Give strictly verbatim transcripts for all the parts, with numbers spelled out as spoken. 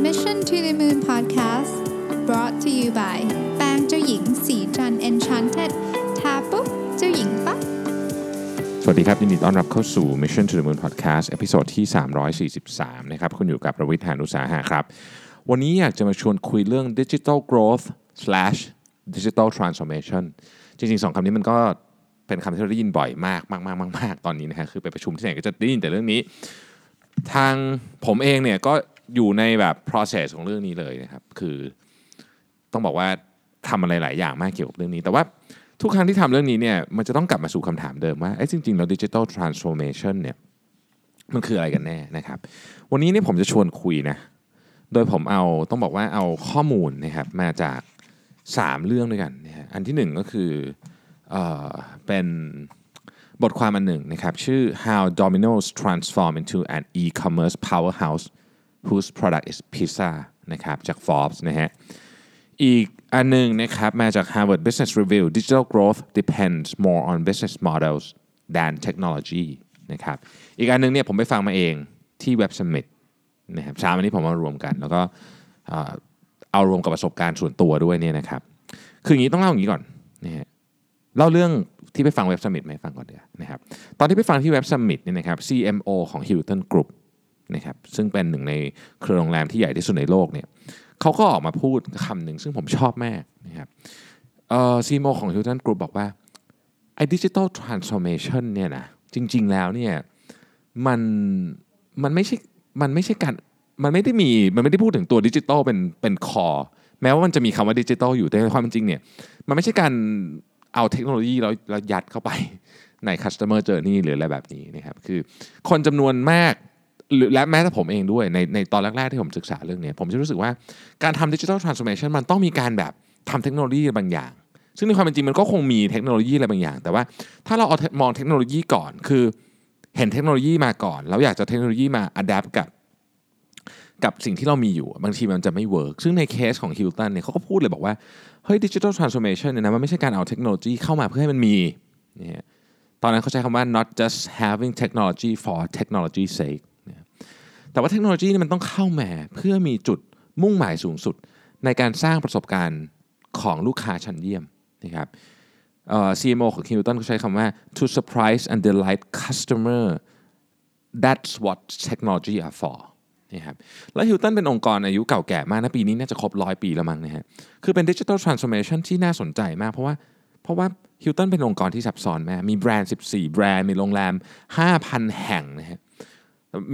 Mission to the Moon Podcast brought to you by แปรงเจ้าหญิงสีจัน Enchanted ทาปุ๊บเจ้าหญิงปั๊บสวัสดีครับยินดีต้อนรับเข้าสู่ Mission to the Moon Podcast ตอนที่สามร้อยสี่สิบสามนะครับคุณอยู่กับประวิทย์ หานุสาหะครับวันนี้อยากจะมาชวนคุยเรื่อง Digital Growth slash Digital Transformation จริงๆสองคำนี้มันก็เป็นคำที่เราได้ยินบ่อยมากมากมากมากมากตอนนี้นะฮะคือไปประชุมที่ไหนก็จะได้ยินแต่เรื่องนี้ทางผมเองเนี่ยก็อยู่ในแบบ process ของเรื่องนี้เลยนะครับคือต้องบอกว่าทำอะไรหลายอย่างมากเกี่ยวกับเรื่องนี้แต่ว่าทุกครั้งที่ทำเรื่องนี้เนี่ยมันจะต้องกลับมาสู่คำถามเดิมว่าเอ๊ะจริงๆแล้ว Digital Transformation เนี่ยมันคืออะไรกันแน่นะครับวันนี้เนี่ยผมจะชวนคุยนะโดยผมเอาต้องบอกว่าเอาข้อมูลนะครับมาจากสามเรื่องด้วยกันนะฮะอันที่หนึ่งก็คือเอ่อเป็นบทความอันหนึ่งนะครับชื่อ How Domino's Transform into an E-commerce Powerhouse Whose Product is Pizza นะครับจาก Forbes นะฮะอีกอันหนึ่งนะครับมาจาก Harvard Business Review Digital Growth Depends More on Business Models Than Technology นะครับอีกอันหนึ่งเนี่ยผมไปฟังมาเองที่ Web Summit นะครับสามอันนี้ผมมารวมกันแล้วก็เอารวมกับประสบการณ์ส่วนตัวด้วยเนี่ยนะครับคืออย่างนี้ต้องเล่าอย่างนี้ก่อนนะฮะเล่าเรื่องที่ไปฟัง Web Summit มั้ยฟังก่อนดีนะครับตอนที่ไปฟังที่ Web Summit เนี่ยนะครับ ซี เอ็ม โอ ของ Hilton Group นะครับซึ่งเป็นหนึ่งในเครือโรงแรมที่ใหญ่ที่สุดในโลกเนี่ยเขาก็ออกมาพูดคำหนึ่งซึ่งผมชอบมากนะครับเอ่อ ซี เอ็ม โอ ของ Hilton Group บอกว่าไอ้ Digital Transformation เนี่ยนะจริงๆแล้วเนี่ยมันมันไม่ใช่มันไม่ใช่การมันไม่ได้มีมันไม่ได้พูดถึงตัว Digital เป็นเป็นคอแม้ว่ามันจะมีคำว่า Digital อยู่แต่ความจริงเนี่ยมันไม่ใช่การเอาเทคโนโลยีแล้วแล้วยัดเข้าไปใน customer journey หรืออะไรแบบนี้นะครับคือคนจำนวนมากและแม้แต่ผมเองด้วยในในตอนแรกๆที่ผมศึกษาเรื่องนี้ผมจะรู้สึกว่าการทำ Digital Transformation มันต้องมีการแบบทำเทคโนโลยีบางอย่างซึ่งในความเป็นจริงมันก็คงมีเทคโนโลยีอะไรบางอย่างแต่ว่าถ้าเราเอามองเทคโนโลยีก่อนคือเห็นเทคโนโลยีมาก่อนแล้วอยากจะเทคโนโลยีมา adapt กับกับสิ่งที่เรามีอยู่บางทีมันจะไม่เวิร์กซึ่งในเคสของ Hilton เนี่ยเขาก็พูดเลยบอกว่าเฮ้ย Digital Transformation เนี่ยนะมันไม่ใช่การเอาเทคโนโลยีเข้ามาเพื่อให้มันมีเนี่ยตอนนั้นเขาใช้คำว่า not just having technology for technology's sake นะแต่ว่าเทคโนโลยีเนี่ยมันต้องเข้ามาเพื่อมีจุดมุ่งหมายสูงสุดในการสร้างประสบการณ์ของลูกค้าชั้นเยี่ยมนะครับเอ่อ ซี เอ็ม โอ ของ Hilton เขาใช้คำว่า to surprise and delight customer that's what technology are forนะครับและ Hilton เป็นองค์กรอายุเก่าแก่มากนะปีนี้น่าจะครบร้อยปีแล้วมั้งนะฮะคือเป็น Digital Transformation ที่น่าสนใจมากเพราะว่าเพราะว่า Hilton เป็นองค์กรที่ซับซ้อนมากมีแบรนด์สิบสี่แบรนด์มีโรงแรม ห้าพัน แห่งนะฮะ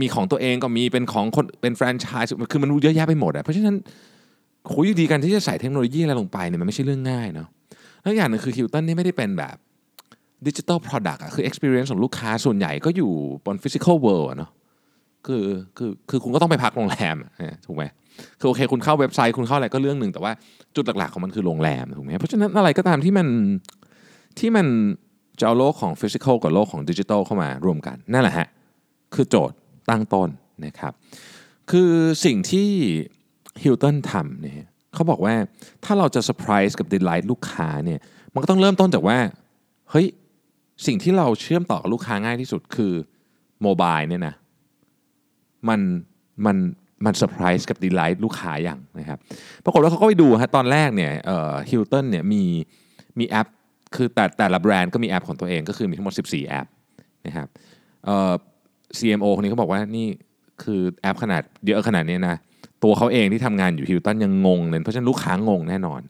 มีของตัวเองก็มีเป็นของคนเป็นแฟรนไชส์คือมันเยอะแยะไปหมดอ่ะเพราะฉะนั้นโหอยู่ดีกันที่จะใส่เทคโนโลยีอะไรลงไปเนี่ยมันไม่ใช่เรื่องง่ายเนาะแล้วอย่างนึงคือ Hilton นี่ไม่ได้เป็นแบบ Digital Product อ่ะคือ experience ของลูกค้าส่วนใหญ่ก็อยู่บน Physical World อ่ะเนาะคือคือคือคุณก็ต้องไปพักโรงแรมถูกไหมคือโอเคคุณเข้าเว็บไซต์คุณเข้าอะไรก็เรื่องหนึ่งแต่ว่าจุดหลักๆของมันคือโรงแรมถูกไหมเพราะฉะนั้นอะไรก็ตามที่มันที่มันจะเอาโลกของฟิสิกอลกับโลกของดิจิทัลเข้ามารวมกันนั่นแหละฮะคือโจทย์ตั้งต้นนะครับคือสิ่งที่ Hilton ทำเนี่ยเขาบอกว่าถ้าเราจะเซอร์ไพรส์กับ delight ลูกค้าเนี่ยมันก็ต้องเริ่มต้นจากว่าเฮ้ยสิ่งที่เราเชื่อมต่อกับลูกค้าง่ายที่สุดคือโมบายเนี่ยนะมันมันมันเซอร์ไพรส์กับดีไลท์ลูกค้าอย่างนะครับปรากฏว่าเขาก็ไปดูฮะตอนแรกเนี่ยเอ่อ Hilton เนี่ยมีมีแอปคือแต่แต่ละแบรนด์ก็มีแอปของตัวเองก็คือมีทั้งหมดสิบสี่แอปนะครับเอ่อ ซี เอ็ม โอ คนนี้เขาบอกว่านี่คือแอปขนาดเยอะขนาดนี้นะตัวเขาเองที่ทำงานอยู่ Hilton ยังงงเลยเพราะฉะนั้นลูกค้างงแน่นอน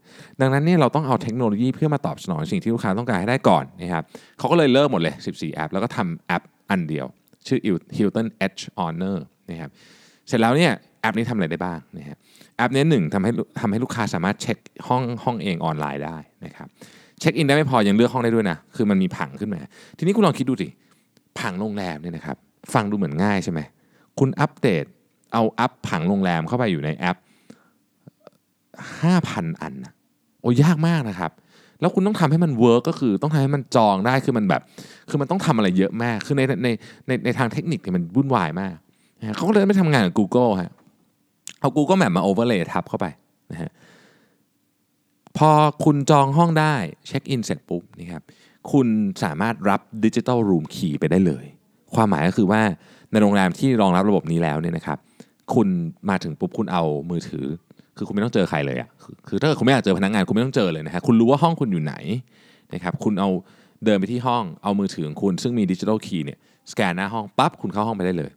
ดังนั้นเนี่ยเราต้องเอาเทคโนโลยีเพื่อมาตอบสนองสิ่งที่ลูกค้าต้องการให้ได้ก่อนนะครับเขาก็เลยเลิกหมดเลยสิบสี่แอปแล้วก็ทำแอปอันเดียวชื่อ Hilton เอช honors นะครับเสร็จแล้วเนี่ยแอปนี้ทำอะไรได้บ้างนะฮะแอปนี้หนึ่งทำให้ทำให้ลูกค้าสามารถเช็คห้องห้องเองออนไลน์ได้นะครับเช็คอินได้ไม่พอยังเลือกห้องได้ด้วยนะคือมันมีผังขึ้นมาทีนี้คุณลองคิดดูสิผังโรงแรมเนี่ยนะครับฟังดูเหมือนง่ายใช่ไหมคุณอัปเดตเอาอัพผังโรงแรมเข้าไปอยู่ในแอป ห้าพัน อันนะโอ้ยากมากนะครับแล้วคุณต้องทำให้มันเวิร์กก็คือต้องทำให้มันจองได้คือมันแบบคือมันต้องทำอะไรเยอะมากคือในในในในทางเทคนิคเนี่ยมันวุ่นวายมากนะเขาก็เลยไม่ทำงานกับ Google ฮะเอา Google Map มา overlay ทับเข้าไปนะฮะพอคุณจองห้องได้เช็คอินเสร็จปุ๊บนี่ครับคุณสามารถรับ Digital Room Key ไปได้เลยความหมายก็คือว่าในโรงแรมที่รองรับระบบนี้แล้วเนี่ยนะครับ คุณมาถึงปุ๊บคุณเอามือถือคือคุณไม่ต้องเจอใครเลยอ่ะคือถ้าคุณไม่อยากเจอพนักงานคุณไม่ต้องเจอเลยนะฮะคุณรู้ว่าห้องคุณอยู่ไหนนะครับคุณเอาเดินไปที่ห้องเอามือถือของคุณซึ่งมี Digital Key เนี่ยสแกนหน้าห้องปั๊บคุณเข้าห้องไปได้เลย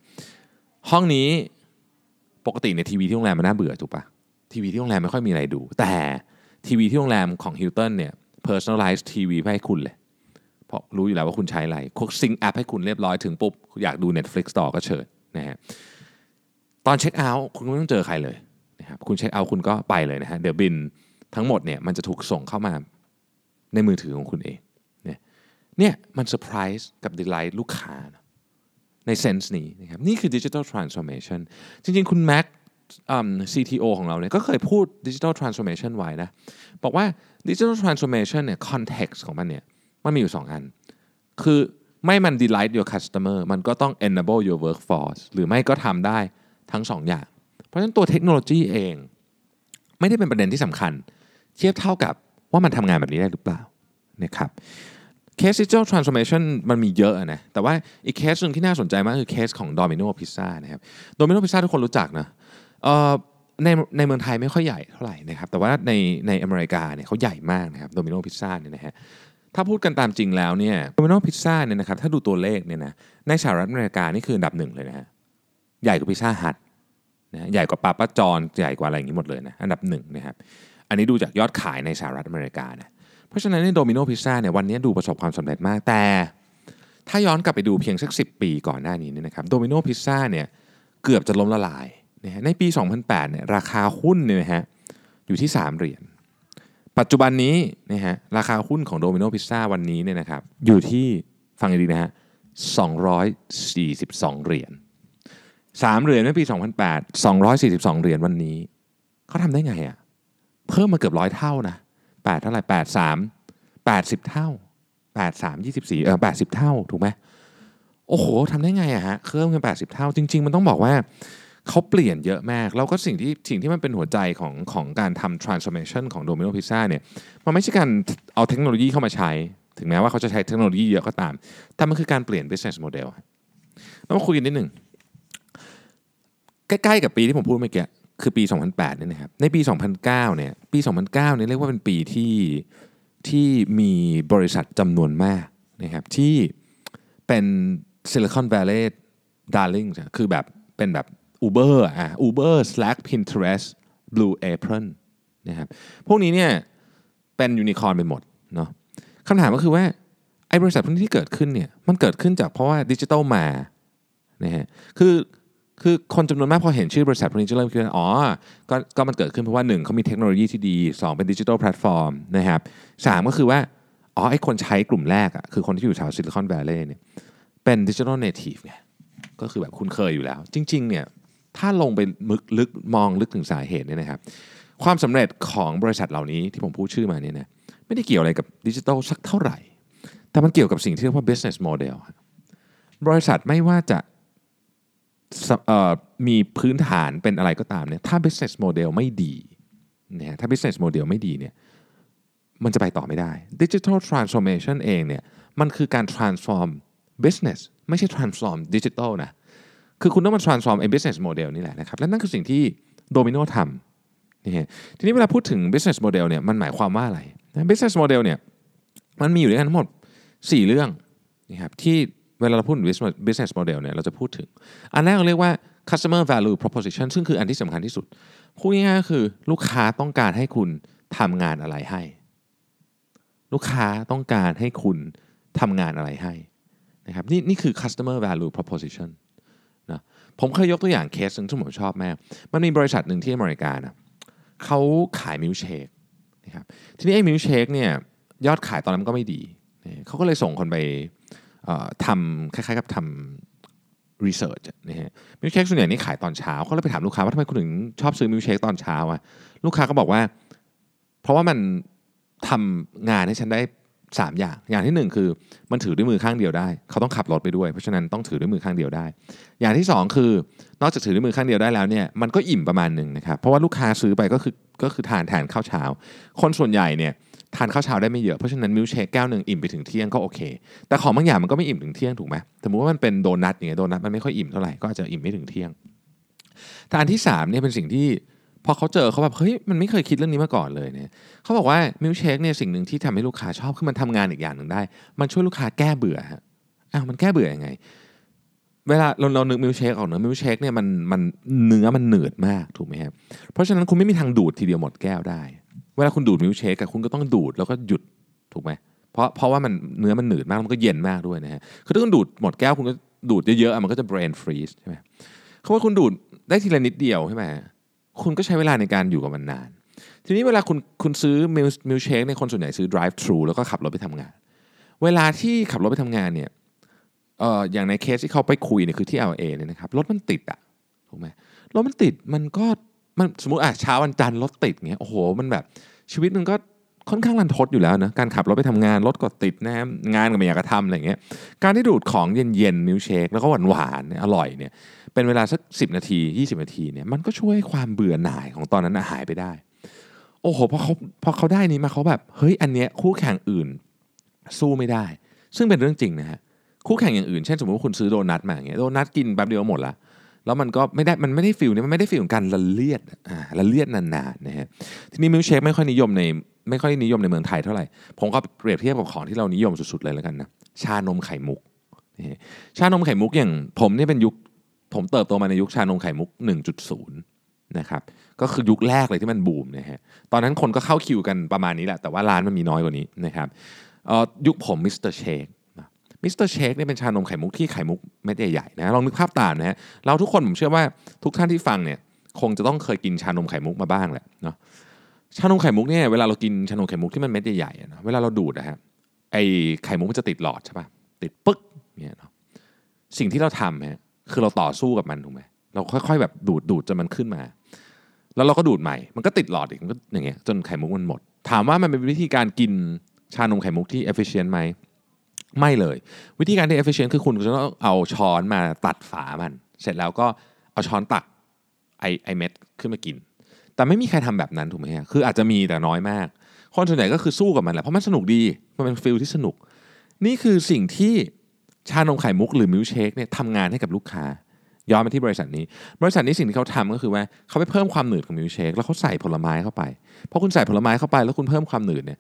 ห้องนี้ปกติเนี่ยทีวีที่โรงแรมมันน่าเบื่อถูกปะทีวีที่โรงแรมไม่ค่อยมีอะไรดูแต่ทีวีที่โรงแรมของ Hilton เนี่ย Personalized ที วี ให้คุณเลยเพราะรู้อยู่แล้วว่าคุณใช้อะไรเขาซิงค์แอปให้คุณเรียบร้อยถึงปุ๊บอยากดู Netflix ต่อก็เชิญนะฮะตอนเช็คเอาท์คุณไม่ต้องเจอใครเลยนะครับคุณเช็คเอาท์คุณก็ไปเลยนะฮะเดี๋ยวบินทั้งหมดเนี่ยมันจะถูกส่งเข้ามาในมือถือของคุณเองเนี่ยเนี่ยมันเซอร์ไพรส์กับดีไลท์ลูกค้าในเซนส์นี้นะครับนี่คือ Digital Transformation จริงๆคุณแม็กซี ที โอ ของเราเนี่ยก็เคยพูด Digital Transformation ไว้นะบอกว่า Digital Transformation เนี่ย context ของมันเนี่ยมันมีอยู่สองอันคือไม่มัน delight your customer มันก็ต้อง enable your workforce หรือไม่ก็ทำได้ทั้งสองอย่างเพราะฉะนั้นตัวเทคโนโลยีเองไม่ได้เป็นประเด็นที่สำคัญเทียบเท่ากับว่ามันทำงานแบบนี้ได้หรือเปล่านะครับเคส Digital Transformation มันมีเยอะนะแต่ว่าอีกเคสนึงที่น่าสนใจมากคือเคสของ Domino's Pizza นะครับ Domino's Pizza ทุกคนรู้จักนะเอ่อในในเมืองไทยไม่ค่อยใหญ่เท่าไหร่นะครับแต่ว่าในในอเมริกาเนี่ยเขาใหญ่มากนะครับ Domino's Pizza เนี่ยนะฮะถ้าพูดกันตามจริงแล้วเนี่ย Domino's Pizza เนี่ยนะครับถ้าดูตัวเลขเนี่ยนะในสหรัฐอเมริกานี่คืออันดับหนึ่งเลยนะฮะใหญ่กว่า Pizza Hut นะใหญ่กว่าปาป้าจอนใหญ่กว่าอะไรอย่างงี้หมดเลยนะอันดับหนึ่งนะครับอันนี้ดูจากยอดขายในสหรัฐอเมริกานะเพราะฉะนั้นใน Domino's Pizza เนี่ยวันนี้ดูประสบความสำเร็จมากแต่ถ้าย้อนกลับไปดูเพียงสักสิบปีก่อนหน้านี้เนี่ยนะครับ Domino's Pizza เนี่ยเกือบจะล้มละลายในปีสองพันแปดเนี่ยราคาหุ้นเนี่ยนะฮะอยู่ที่สามเหรียญปัจจุบันนี้นะฮะราคาหุ้นของ Domino's Pizza วันนี้เนี่ยนะครับอยู่ที่ฟังดีนะฮะสองร้อยสี่สิบสองเหรียญสามเหรียญในปีสองพันแปด สองร้อยสี่สิบสองเหรียญวันนี้เขาทำได้ไงอ่ะเพิ่มมาเกือบร้อยเท่านะแปดเท่าไหร่แปดสิบสาม แปดสิบเท่าแปดสิบสาม ยี่สิบสี่เออแปดสิบเท่าถูกไหมโอ้โหทำได้ไงอะฮะเพิ่มกันแปดสิบเท่าจริงๆมันต้องบอกว่าเขาเปลี่ยนเยอะมากแล้วก็สิ่งที่สิ่งที่มันเป็นหัวใจของของการทำ transformation ของ Domino's Pizza เนี่ยมันไม่ใช่การเอาเทคโนโลยีเข้ามาใช้ถึงแม้ว่าเขาจะใช้เทคโนโลยีเยอะก็ตามแต่มันคือการเปลี่ยน business model แล้วมาคุยกันนิดหนึ่งใกล้ๆกับปีที่ผมพูดเมื่อกี้คือปีสองพันแปดเนี่ยนะครับในปีสองพันเก้าเนี่ยปีสองพันเก้าเนี่ยเรียกว่าเป็นปีที่ที่มีบริษัทจำนวนมากนะครับที่เป็น Silicon Valley darling คือแบบเป็นแบบ Uber อ่ะ Uber Slack Pinterest Blue Apron นะครับพวกนี้เนี่ยเป็นยูนิคอร์นไปหมดเนาะคำถามก็คือว่าไอ้บริษัทพวกนี้ที่เกิดขึ้นเนี่ยมันเกิดขึ้นจากเพราะว่าดิจิทัลมานะฮะคือคือคนจำนวนมากพอเห็นชื่อบริษัทพวกนี้จะเริ่มคิดว่าอ๋อก็ก็มันเกิดขึ้นเพราะว่าหนึ่งเขามีเทคโนโลยีที่ดีสองเป็นดิจิทัลแพลตฟอร์มนะครับสามก็คือว่าอ๋อไอ้คนใช้กลุ่มแรกอ่ะคือคนที่อยู่ชาวซิลิคอนแวลลีย์เนี่ยเป็นดิจิทัลเนทีฟไงก็คือแบบคุ้นเคยอยู่แล้วจริงๆเนี่ยถ้าลงไปมึกลึกมองลึกถึงสาเหตุเนี่ยนะครับความสำเร็จของบริษัทเหล่านี้ที่ผมพูดชื่อมาเนี่ยนะไม่ได้เกี่ยวอะไรกับดิจิทัลสักเท่าไหร่แต่มันเกี่ยวกับสิ่งที่เรียกว่า business model บริษัทไม่ว่าจะมีพื้นฐานเป็นอะไรก็ตามเนี่ยถ้า business model ไม่ดีนะถ้า business model ไม่ดีเนี่ยมันจะไปต่อไม่ได้ Digital Transformation เองเนี่ยมันคือการ transform business ไม่ใช่ transform digital นะคือคุณต้องมา transform ไอ้ business model นี่แหละนะครับและนั่นคือสิ่งที่ Domino ทำนี่ทีนี้เวลาพูดถึง business model เนี่ยมันหมายความว่าอะไรนะ business model เนี่ยมันมีอยู่ด้วยกันทั้งหมดสี่เรื่องนะครับที่เวลาเราพูดถึง business model เนี่ยเราจะพูดถึงอันแรกเราเรียกว่า customer value proposition ซึ่งคืออันที่สำคัญที่สุดพูดง่ายๆคือลูกค้าต้องการให้คุณทำงานอะไรให้ลูกค้าต้องการให้คุณทำงานอะไรให้นะครับนี่นี่คือ customer value proposition นะผมเคยยกตัวอย่างเคสหนึ่งที่ผมชอบมากมันมีบริษัทหนึ่งที่อเมริกานะเขาขายมิลค์เชคนะครับทีนี้ไอ้มิลค์เชคเนี่ยยอดขายตอนนั้นก็ไม่ดีเขาก็เลยส่งคนไปทำคล้ายๆกับทำรีเสิร์ชนะฮะมิลเชคส่วนใหญ่นี่ขายตอนเช้าเขาเลยไปถามลูกค้าว่าทำไมคุณถึงชอบซื้อมิลเชคตอนเช้าอ่ะลูกค้าก็บอกว่าเพราะว่ามันทำงานให้ฉันได้สามอย่างอย่างที่หนึ่งคือมันถือด้วยมือข้างเดียวได้เขาต้องขับรถไปด้วยเพราะฉะนั้นต้องถือด้วยมือข้างเดียวได้อย่างที่สองคือนอกจากถือด้วยมือข้างเดียวได้แล้วเนี่ยมันก็อิ่มประมาณนึงนะครับเพราะว่าลูกค้าซื้อไปก็คือก็คือทานทานข้าวเช้าคนส่วนใหญ่เนี่ยทานข้าวเช้าได้ไม่เยอะเพราะฉะนั้นมิลค์เชคแก้วนึงอิ่มไปถึงเที่ยงก็โอเคแต่ของบางอย่างมันก็ไม่อิ่มถึงเที่ยงถูกไหมสมมติว่ามันเป็นโดนัทอย่างเงี้ยโดนัทมันไม่ค่อยอิ่มเท่าไหร่ก็อาจจะอิ่มไม่ถึงเที่ยง แต่อันที่สามเนี่ยเป็นสิ่งที่พอเขาเจอเขาแบบเฮ้ยมันไม่เคยคิดเรื่องนี้มาก่อนเลยเนี่ยเขาบอกว่ามิลค์เชคเนี่ยสิ่งหนึ่งที่ทำให้ลูกค้าชอบคือมันทำงานอีกอย่างหนึ่งได้มันช่วยลูกค้าแก้เบื่อฮะอ้าวมันแก้เบื่อยังไงเวลาเราเรานึกมิลค์เชคออกเนื้อมิลค์เชคเนี่ยมันมันเนื้อมันหนืดมากถูกไหมครับเพราะฉะนั้นคุณไม่มีทางดูดทีเดียวหมดแก้วได้เวลาคุณดูดมิลค์เชคอะคุณก็ต้องดูดแล้วก็หยุดถูกไหมเพราะเพราะว่ามันเนื้อมันหนืดมากมันก็เย็นมากด้วยนะฮะคือถ้าคุณดูดหมดแก้วคุณก็ดูดเยอะๆมันก็จะ brain freeze ใช่ไหมเขาว่าคุณดูดได้ทีละนิดเดียวใช่ไหมคุณก็ใช้เวลาในการอยู่กับมันนานทีนี้เวลาคุณคุณซื้อมิลค์เชคเนี่ยคนส่วนใหญ่ซื้อ drive thru แล้วก็ขับรถไปทำงานเวลาที่ขับรถไปทำงานเนี่ยเอ่ออย่างในเคสที่เขาไปคุยเนี่ยคือที่ แอล เอ เนี่ยนะครับรถมันติดอ่ะถูกไหมรถมันติดมันก็มันสมมติอ่ะเช้าวันจันทร์รถติดเงี้ยโอ้โหมันแบบชีวิตมันก็ค่อนข้างรันทดอยู่แล้วนะการขับรถไปทำงานรถก็ติดนะงานก็ไม่อยากจะทำอะไรเงี้ยการที่ดูดของเย็นๆมิลค์เชคแล้วก็หวานๆอร่อยเนี่ยเป็นเวลาสักสิบนาทียี่สิบนาทีเนี่ยมันก็ช่วยความเบื่อหน่ายของตอนนั้นหายไปได้โอ้โหพอเขาพอเขาได้นี้มาเขาแบบเฮ้ยอันเนี้ยคู่แข่งอื่นสู้ไม่ได้ซึ่งเป็นเรื่องจริงนะฮะคู่แข่งอย่างอื่นเช่นสมมติว่าคุณซื้อโดนัทมาอย่างเงี้ยโดนัทกินแป๊บเดียวหมดละแล้วมันก็ไม่ได้มันไม่ได้ฟิลเนี่ยมันไม่ได้ฟิลของการละเลียดอ่าละเลียดนานๆนะฮะทีนี้มิลค์เชคไม่ค่อยนิยมในไม่ค่อยนิยมในเมืองไทยเท่าไหร่ผมก็เปรียบเทียบกับของที่เรานิยมสุดๆเลยแล้วกันนะชานมไข่มุกนี่ชานมไข่มุกอย่างผมนี่เป็นยุคผมเติบโตมาในยุคชานมไข่มุก หนึ่งจุดศูนย์ นะครับก็คือยุคแรกเลยที่มันบูมนะฮะตอนนั้นคนก็เข้าคิวกันประมาณนี้แหละแต่ว่าร้านมันมีน้อยกว่านี้นะครับเอ่อยุคผมมิสเตอร์เชคมิสเตอร์เชคเนี่ยเป็นชานมไข่มุกที่ไข่มุกเม็ดใหญ่ๆนะลองนึกภาพตามนะฮะเราทุกคนผมเชื่อว่าทุกท่านที่ฟังเนี่ยคงจะต้องเคยกินชานมไข่มุกมาบ้างแหละเนาะชานมไข่มุกเนี่ยเวลาเรากินชานมไข่มุกที่มันเม็ดใหญ่ๆนะเวลาเราดูดนะฮะไอ้ไข่มุกมันจะติดหลอดใช่ป่ะติดปึ๊กเนี่ยเนาะสิ่งที่เราทำฮะคือเราต่อสู้กับมันถูกไหมเราค่อยๆแบบดูดดูดจนมันขึ้นมาแล้วเราก็ดูดใหม่มันก็ติดหลอดอีกมันก็อย่างเงี้ยจนไข่มุกมันหมดถามว่ามันเป็นวิธีการกินชานมไข่มุกที่ efficient ไหมไม่เลยวิธีการที่ efficient คือคุณจะต้องเอาช้อนมาตัดฝามันเสร็จแล้วก็เอาช้อนตักไอไอเม็ดขึ้นมากินแต่ไม่มีใครทำแบบนั้นถูกไหมฮะคืออาจจะมีแต่น้อยมากคนส่วนใหญ่ก็คือสู้กับมันแหละเพราะมันสนุกดีมันเป็นฟีลที่สนุกนี่คือสิ่งที่ชานมไข่มุกหรือมิลค์เชคเนี่ยทำงานให้กับลูกค้าย้อนมาที่บริษัทนี้บริษัทนี้สิ่งที่เขาทำก็คือว่าเขาไปเพิ่มความหนืดของมิลค์เชคแล้วเขาใส่ผลไม้เข้าไปพอคุณใส่ผลไม้เข้าไปแล้วคุณเพิ่มความหนืดเนี่ย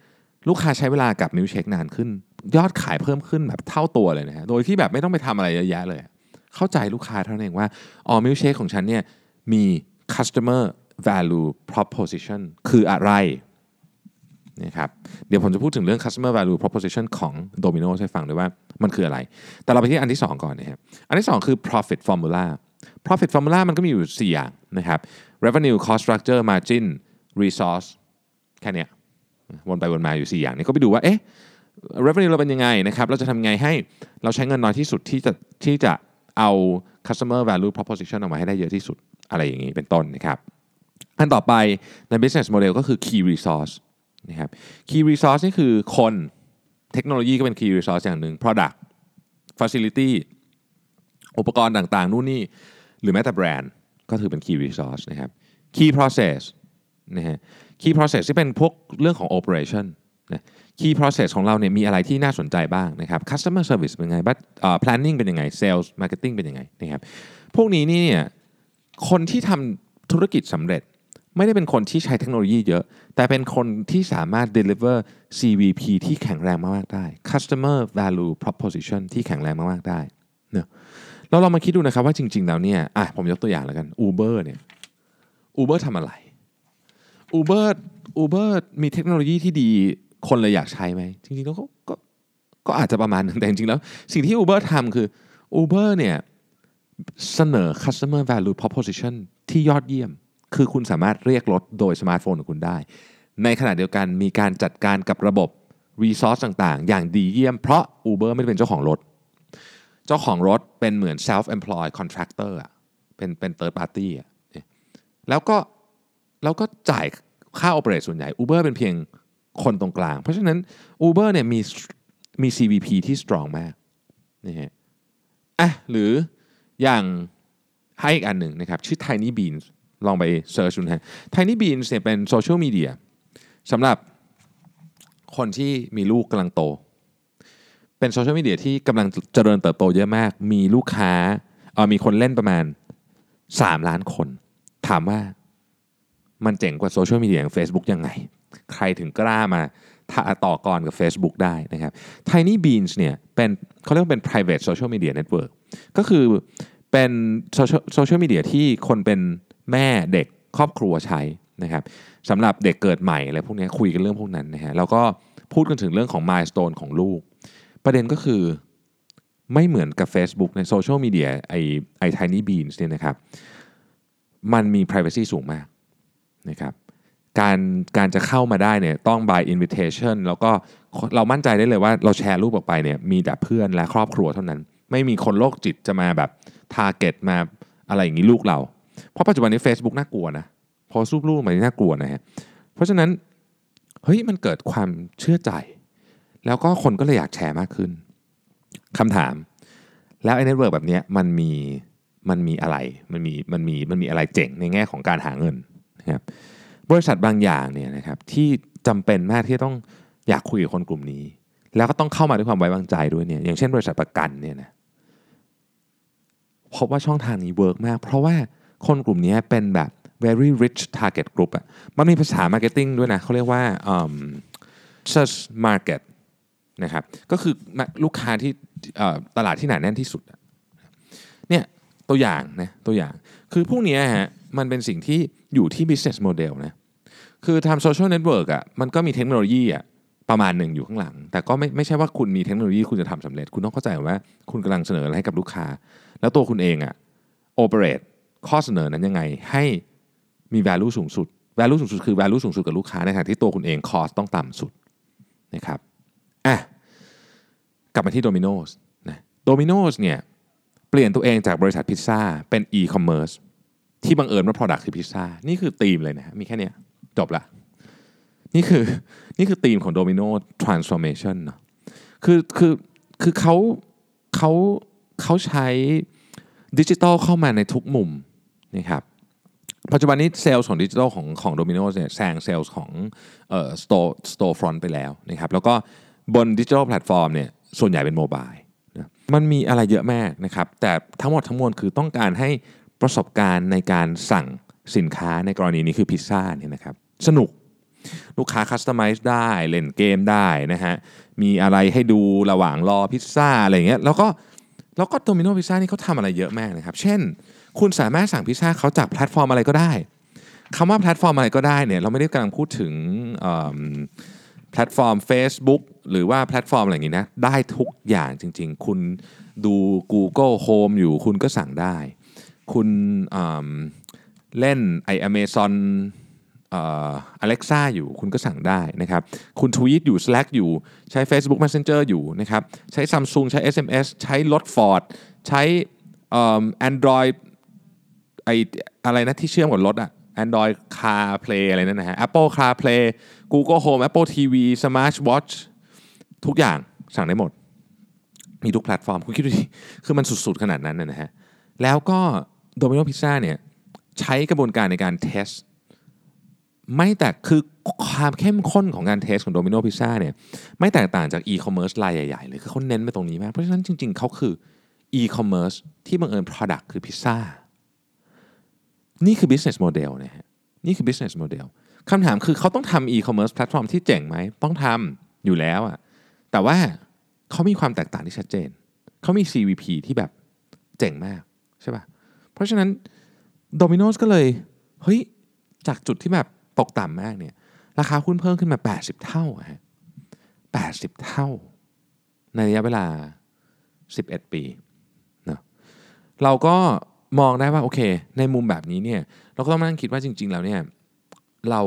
ลูกค้าใช้เวลากับมิลค์เชคนานขึ้นยอดขายเพิ่มขึ้นแบบเท่าตัวเลยนะฮะโดยที่แบบไม่ต้องไปทำอะไรเยอะแยะเลยเข้าใจลูกค้าเท่านั้นเองว่าอ๋อมิลค์เชคของฉันเนี่ยมี customer value proposition คืออะไรนะครับเดี๋ยวผมจะพูดถึงเรื่อง customer value proposition ของ Domino's ให้ฟังด้วยว่ามันคืออะไรแต่เราไปที่อันที่สองก่อนนะครับอันที่สองคือ profit formula profit formula มันก็มีอยู่สี่อย่างนะครับ revenue cost structure margin resource แค่เนี้ยวนไปวนมาอยู่สี่อย่างนี้ก็ไปดูว่าเอ๊ะ revenue เราเป็นยังไงนะครับเราจะทำไงให้เราใช้เงินน้อยที่สุดที่จะที่จะเอา customer value proposition ออกมาให้ได้เยอะที่สุดอะไรอย่างนี้เป็นต้นนะครับอันต่อไปใน business model ก็คือ key resource นะครับ key resource นี่คือคนเทคโนโลยีก็เป็น key resource อย่างหนึ่ง product facility อุปกรณ์ต่างๆนู่นนี่หรือแม้แต่แบรนด์ก็ถือเป็น key resource นะครับ key process นะฮะ key process ที่เป็นพวกเรื่องของ operation นะ key process ของเราเนี่ยมีอะไรที่น่าสนใจบ้างนะครับ customer service เป็นยังไง planning เป็นยังไง sales marketing เป็นยังไงนะครับพวกนี้นี่เนี่ยคนที่ทำธุรกิจสำเร็จไม่ได้เป็นคนที่ใช้เทคโนโลยีเยอะแต่เป็นคนที่สามารถ deliver ซี วี พี ที่แข็งแรงมากๆได้ customer value proposition ที่แข็งแรงมากๆได้เนอะแล้วเรามาคิดดูนะครับว่าจริงๆแล้วเนี่ยอ่ะผมยกตัวอย่างแล้วกัน Uber เนี่ย Uber ทำอะไร Uber Uber มีเทคโนโลยีที่ดีคนเลยอยากใช้ไหมจริงๆแล้วก็ก็ก็อาจจะประมาณนึงแต่จริงๆแล้วสิ่งที่ Uber ทำคือ Uber เนี่ยเสนอ customer value proposition ที่ยอดเยี่ยมคือคุณสามารถเรียกรถโดยสมาร์ทโฟนของคุณได้ในขณะเดียวกันมีการจัดการกับระบบ resource ต่างๆอย่างดีเยี่ยมเพราะ Uber ไม่ได้เป็นเจ้าของรถเจ้าของรถเป็นเหมือน self-employed contractor อ่ะเป็นเป็น third party อ่ะแล้วก็แล้วก็จ่ายค่า operate ส่วนใหญ่ Uber เป็นเพียงคนตรงกลางเพราะฉะนั้น Uber เนี่ยมีมี ซี วี พี ที่ strong มากนี่ฮะอ่ะหรืออย่างให้อีกอันหนึ่งนะครับชื่อ Tiny Beansลองไปเสิร์ชดูนะฮะ Tiny Beans เนี่ยเป็นโซเชียลมีเดียสำหรับคนที่มีลูกกำลังโตเป็นโซเชียลมีเดียที่กำลังเจริญเติบโตเยอะมากมีลูกค้าเอ่อมีคนเล่นประมาณ สามล้านคนถามว่ามันเจ๋งกว่าโซเชียลมีเดียอย่าง Facebook ยังไงใครถึงกล้ามาต่อกรกับ Facebook ได้นะครับ Tiny Beans เนี่ยเป็นเขาเรียกว่าเป็น private social media network ก็คือเป็นโซเชียลโซเชียลมีเดียที่คนเป็นแม่เด็กครอบครัวใช้นะครับสำหรับเด็กเกิดใหม่อะไรพวกนี้คุยกันเรื่องพวกนั้นนะฮะแล้วก็พูดกันถึงเรื่องของ milestone ของลูกประเด็นก็คือไม่เหมือนกับ Facebook ในโซเชียลมีเดียไอไอ Tiny Beans เนี่ยนะครับมันมี privacy สูงมากนะครับการการจะเข้ามาได้เนี่ยต้อง by invitation แล้วก็เรามั่นใจได้เลยว่าเราแชร์รูปออกไปเนี่ยมีแต่เพื่อนและครอบครัวเท่านั้นไม่มีคนโรคจิตจะมาแบบ target มาอะไรอย่างนี้ลูกเราเพราะปัจจุบันนี้ Facebook น่ากลัวนะพอซูบรูปมันน่ากลัวนะฮะเพราะฉะนั้นเฮ้ยมันเกิดความเชื่อใจแล้วก็คนก็เลยอยากแชร์มากขึ้นคำถามแล้วไอ้เน็ตเวิร์คแบบนี้มันมีมันมีอะไรมันมีมันมีมันมีอะไรเจ๋งในแง่ของการหาเงินนะครับบริษัทบางอย่างเนี่ยนะครับที่จำเป็นมากที่ต้องอยากคุยกับคนกลุ่มนี้แล้วก็ต้องเข้ามาด้วยความไว้วางใจด้วยเนี่ยอย่างเช่นบริษัทประกันเนี่ยนะพบว่าช่องทางนี้เวิร์กมากเพราะว่าคนกลุ่มนี้เป็นแบบ very rich target group อ่ะมันมีภาษา marketing ด้วยนะเขาเรียกว่า um, search market นะครับก็คือลูกค้าที่ตลาดที่หนาแน่นที่สุดเนี่ยตัวอย่างนะตัวอย่างคือพวกนี้ฮะมันเป็นสิ่งที่อยู่ที่ business model นะคือทำ social network อ่ะมันก็มีเทคโนโลยีอ่ะประมาณหนึ่งอยู่ข้างหลังแต่ก็ไม่ไม่ใช่ว่าคุณมีเทคโนโลยีคุณจะทำสำเร็จคุณต้องเข้าใจว่าคุณกำลังเสนออะไรให้กับลูกค้าแล้วตัวคุณเองอ่ะ operate ข้อเสนอนั้นยังไงให้มี value สูงสุด value สูงสุดคือ value สูงสุดกับลูกค้าในขณะที่ตัวคุณเอง cost ต้องต่ำสุดนะครับอ่ะกลับมาที่ Domino's นะ Domino's เนี่ยเปลี่ยนตัวเองจากบริษัทพิซซ่าเป็น e-commerceที่บังเอิญว่า product คือพิซซ่านี่คือธีมเลยนะมีแค่นี้จบละนี่คือนี่คือธีมของ Domino Transformation เนาะคือคือคือเขาเขาเขาใช้ดิจิทัลเข้ามาในทุกมุมนะครับปัจจุบันนี้เซลล์ของดิจิทัลของของ Domino เนี่ยแซงเซลล์ของเอ่อ store store front ไปแล้วนะครับแล้วก็บน Digital Platform เนี่ยส่วนใหญ่เป็น mobile นะมันมีอะไรเยอะมากนะครับแต่ทั้งหมดทั้งมวลคือต้องการให้ประสบการณ์ในการสั่งสินค้าในกรณีนี้คือพิซซ่าเนี่ยนะครับสนุกลูกค้าคัสตอมไมซ์ได้เล่นเกมได้นะฮะมีอะไรให้ดูระหว่างรอพิซซ่าอะไรอย่างเงี้ยแล้วก็แล้วก็โดมิโนพิซซ่านี่เขาทำอะไรเยอะมากนะครับเช่นคุณสามารถสั่งพิซซ่าเขาจากแพลตฟอร์มอะไรก็ได้คำว่าแพลตฟอร์มอะไรก็ได้เนี่ยเราไม่ได้กำลังพูดถึงแพลตฟอร์ม Facebook หรือว่าแพลตฟอร์มอะไรอย่างงี้นะได้ทุกอย่างจริงๆคุณดู Google Home อยู่คุณก็สั่งได้คุณเล่นไอ้ Amazon เอ่อ Alexa อยู่คุณก็สั่งได้นะครับคุณทวีตอยู่ Slack อยู่ใช้ Facebook Messenger อยู่นะครับใช้ Samsung ใช้ เอส เอ็ม เอส ใช้รถ Ford ใช้เอ่อ Android ไอ้อะไรนะที่เชื่อมกับรถอ่ะ Android Car Play อะไรนั่นนะฮะ Apple Car Play Google Home Apple ที วี Smart Watch ทุกอย่างสั่งได้หมดมีทุกแพลตฟอร์มคุณคิดดูดิคือมันสุดๆขนาดนั้นนะฮะแล้วก็Domino Pizza เนี่ยใช้กระบวนการในการเทสไม่แต่คือความเข้มข้นของการเทสของ Domino Pizza เนี่ยไม่แตกต่างจาก e-commerce รายใหญ่ๆเลยคือเขาเน้นไปตรงนี้มากเพราะฉะนั้นจริงๆเขาคือ e-commerce ที่บังเอิญ product คือพิซซ่านี่คือ business model นะฮะนี่คือ business model คำถามคือเขาต้องทำ e-commerce platform ที่เจ๋งไหมต้องทำอยู่แล้วอะแต่ว่าเขามีความแตกต่างที่ชัดเจนเขามี ซี วี พี ที่แบบเจ๋งมากใช่ป่ะเพราะฉะนั้น Domino's ก็เลยเฮ้ยจากจุดที่แบบตกต่ำมากเนี่ยราคาหุ้นเพิ่มขึ้นมาแปดสิบเท่าฮะแปดสิบเท่าในระยะเวลาสิบเอ็ดปีเนาะเราก็มองได้ว่าโอเคในมุมแบบนี้เนี่ยเราก็ต้องมานั่งคิดว่าจริงๆแล้วเนี่ยเรา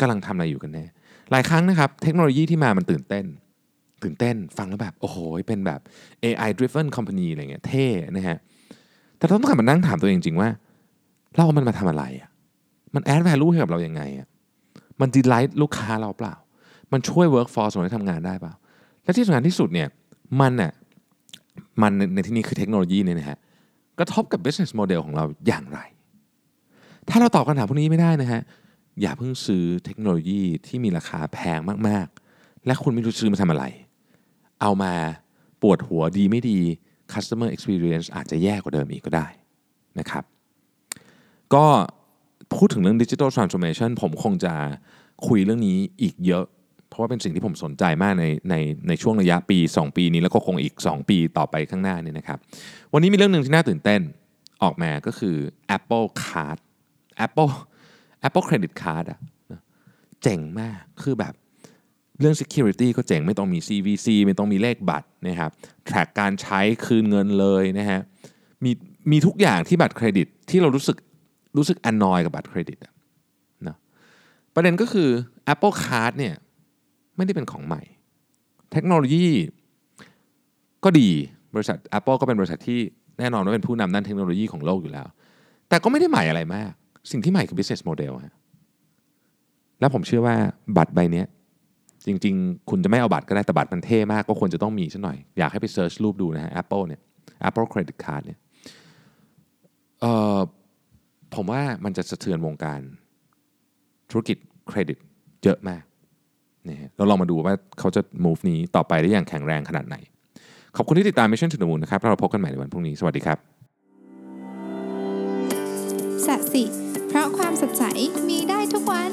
กำลังทำอะไรอยู่กันแน่หลายครั้งนะครับเทคโนโลยีที่มามันตื่นเต้นตื่นเต้นฟังแล้วแบบโอ้โหเป็นแบบ เอ ไอ driven company อะไรเงี้ยเท่นะฮะแต่เราต้องกลับมานั่งถามตัวเองจริงว่าเราเอามันมาทำอะไรอ่ะมัน add value ให้กับเรายังไงอ่ะมัน delight ลูกค้าเราเปล่ามันช่วย workforce ของเราทำงานได้เปล่าและที่สำคัญที่สุดเนี่ยมันน่ะมันในที่นี้คือเทคโนโลยีเนี่ยนะฮะกระทบกับ business model ของเราอย่างไรถ้าเราตอบคำถามพวกนี้ไม่ได้นะฮะอย่าเพิ่งซื้อเทคโนโลยีที่มีราคาแพงมากๆและคุณไม่รู้ซื้อมาทำอะไรเอามาปวดหัวดีไม่ดีcustomer experience อาจจะแย่กว่าเดิมอีกก็ได้นะครับ ก็พูดถึงเรื่อง Digital Transformation ผมคงจะคุยเรื่องนี้อีกเยอะเพราะว่าเป็นสิ่งที่ผมสนใจมากในในในช่วงระยะปีสองปีนี้แล้วก็คงอีกสองปีต่อไปข้างหน้านี่นะครับวันนี้มีเรื่องนึงที่น่าตื่นเต้นออกมาก็คือ Apple Card Apple Apple Credit Card อ่ะเจ๋งมากคือแบบเรื่อง security ก็เจ๋งไม่ต้องมี ซี วี ซี ไม่ต้องมีเลขบัตรนะครับ track การใช้คืนเงินเลยนะฮะมีมีทุกอย่างที่บัตรเครดิตที่เรารู้สึกรู้สึก annoy กับบัตรเครดิตนะประเด็นก็คือ Apple Card เนี่ยไม่ได้เป็นของใหม่เทคโนโลยีก็ดีบริษัท Apple ก็เป็นบริษัทที่แน่นอนว่าเป็นผู้นำด้านเทคโนโลยีของโลกอยู่แล้วแต่ก็ไม่ได้ใหม่อะไรมากสิ่งที่ใหม่คือ business model ฮะแล้วผมเชื่อว่าบัตรใบนี้จริงๆคุณจะไม่เอาบัตรก็ได้แต่บัตรมันเท่มากก็ควรจะต้องมีซะหน่อยอยากให้ไปเสิร์ชรูปดูนะฮะ Apple เนี่ย Apple Credit Card เนี่ยเอ่อผมว่ามันจะสะเทือนวงการธุรกิจเครดิตเยอะมากนะฮะเราลองมาดูว่าเขาจะ move นี้ต่อไปได้อย่างแข็งแรงขนาดไหนขอบคุณที่ติดตาม Mission to the Moon นะครับแล้วเราพบกันใหม่ในวันพรุ่งนี้สวัสดีครับสะสิเพราะความสดใสมีได้ทุกวัน